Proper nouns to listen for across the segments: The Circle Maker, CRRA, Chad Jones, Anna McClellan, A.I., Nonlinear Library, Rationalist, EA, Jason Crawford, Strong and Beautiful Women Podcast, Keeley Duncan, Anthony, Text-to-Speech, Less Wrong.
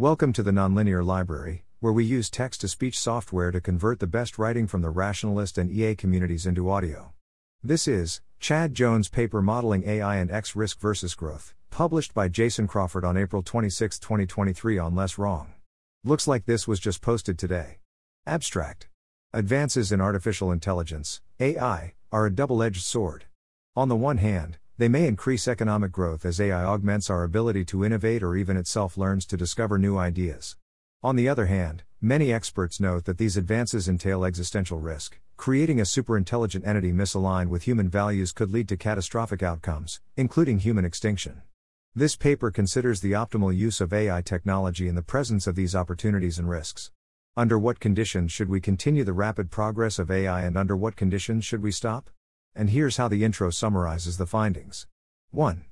Welcome to the Nonlinear Library, where we use text-to-speech software to convert the best writing from the rationalist and EA communities into audio. This is Chad Jones' paper Modeling AI and X Risk vs. Growth, published by Jason Crawford on April 26, 2023 on Less Wrong. Looks like this was just posted today. Abstract. Advances in artificial intelligence, AI, are a double-edged sword. On the one hand, they may increase economic growth as AI augments our ability to innovate or even itself learns to discover new ideas. On the other hand, many experts note that these advances entail existential risk. Creating a superintelligent entity misaligned with human values could lead to catastrophic outcomes, including human extinction. This paper considers the optimal use of AI technology in the presence of these opportunities and risks. Under what conditions should we continue the rapid progress of AI and under what conditions should we stop? And here's how the intro summarizes the findings. 1.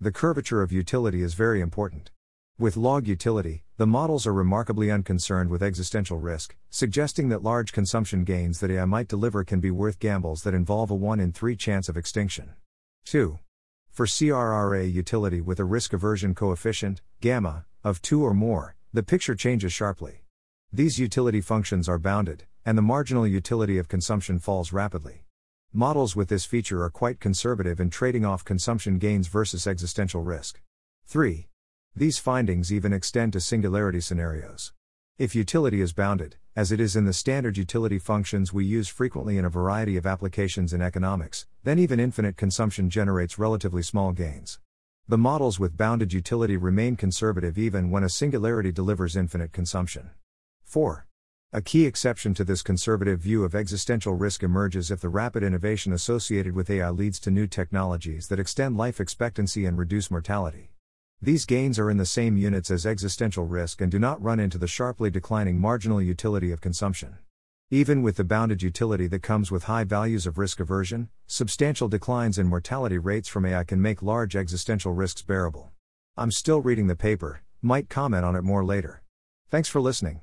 The curvature of utility is very important. With log utility, the models are remarkably unconcerned with existential risk, suggesting that large consumption gains that AI might deliver can be worth gambles that involve a 1 in 3 chance of extinction. 2. For CRRA utility with a risk aversion coefficient, gamma, of 2 or more, the picture changes sharply. These utility functions are bounded, and the marginal utility of consumption falls rapidly. Models with this feature are quite conservative in trading off consumption gains versus existential risk. 3. These findings even extend to singularity scenarios. If utility is bounded, as it is in the standard utility functions we use frequently in a variety of applications in economics, then even infinite consumption generates relatively small gains. The models with bounded utility remain conservative even when a singularity delivers infinite consumption. 4. A key exception to this conservative view of existential risk emerges if the rapid innovation associated with AI leads to new technologies that extend life expectancy and reduce mortality. These gains are in the same units as existential risk and do not run into the sharply declining marginal utility of consumption. Even with the bounded utility that comes with high values of risk aversion, substantial declines in mortality rates from AI can make large existential risks bearable. I'm still reading the paper, might comment on it more later. Thanks for listening.